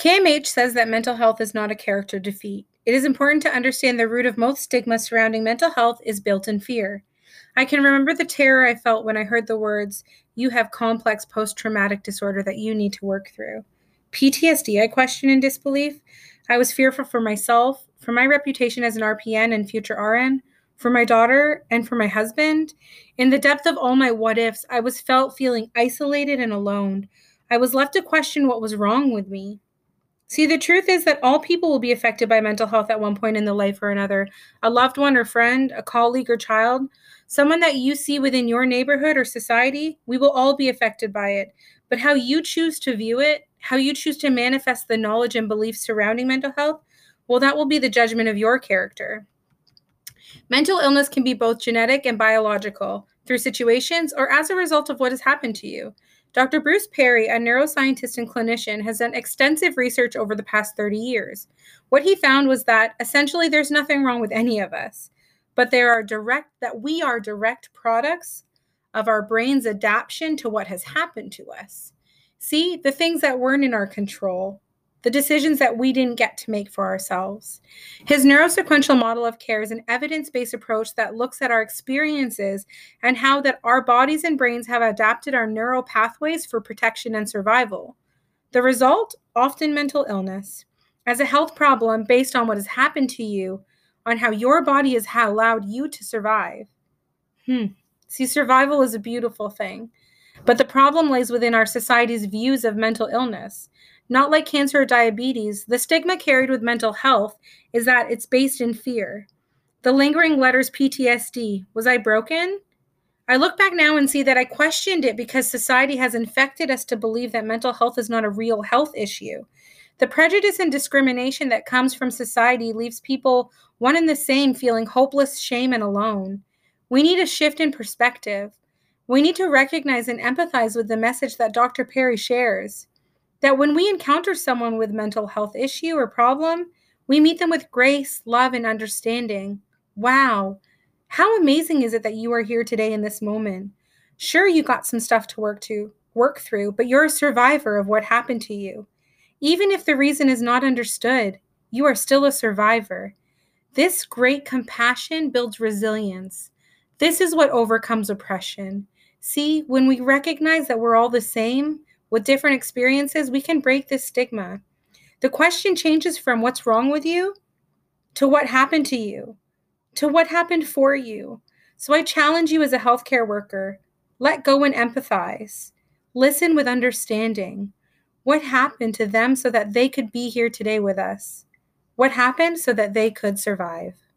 KMH says that mental health is not a character defect. It is important to understand the root of most stigma surrounding mental health is built in fear. I can remember the terror I felt when I heard the words, "You have complex post-traumatic disorder that you need to work through." PTSD, I question in disbelief. I was fearful for myself, for my reputation as an RPN and future RN, for my daughter, and for my husband. In the depth of all my what-ifs, I was feeling isolated and alone. I was left to question what was wrong with me. See, the truth is that all people will be affected by mental health at one point in their life or another. A loved one or friend, a colleague or child, someone that you see within your neighborhood or society, we will all be affected by it. But how you choose to view it, how you choose to manifest the knowledge and beliefs surrounding mental health, well, that will be the judgment of your character. Mental illness can be both genetic and biological, through situations or as a result of what has happened to you. Dr. Bruce Perry, a neuroscientist and clinician, has done extensive research over the past 30 years. What he found was that essentially there's nothing wrong with any of us, but we are direct products of our brain's adaptation to what has happened to us. See, the things that weren't in our control, the decisions that we didn't get to make for ourselves. His neurosequential model of care is an evidence-based approach that looks at our experiences and how that our bodies and brains have adapted our neural pathways for protection and survival. The result, often mental illness, as a health problem based on what has happened to you, on how your body has allowed you to survive. See, survival is a beautiful thing, but the problem lies within our society's views of mental illness. Not like cancer or diabetes, the stigma carried with mental health is that it's based in fear. The lingering letters PTSD, was I broken? I look back now and see that I questioned it because society has infected us to believe that mental health is not a real health issue. The prejudice and discrimination that comes from society leaves people one and the same, feeling hopeless, shame, and alone. We need a shift in perspective. We need to recognize and empathize with the message that Dr. Perry shares. That when we encounter someone with mental health issue or problem, we meet them with grace, love, and understanding. Wow, how amazing is it that you are here today in this moment? Sure, you got some stuff to work through, but you're a survivor of what happened to you. Even if the reason is not understood, you are still a survivor. This great compassion builds resilience. This is what overcomes oppression. See, when we recognize that we're all the same, with different experiences, we can break this stigma. The question changes from what's wrong with you to what happened to you, to what happened for you. So I challenge you as a healthcare worker, let go and empathize. Listen with understanding. What happened to them so that they could be here today with us? What happened so that they could survive?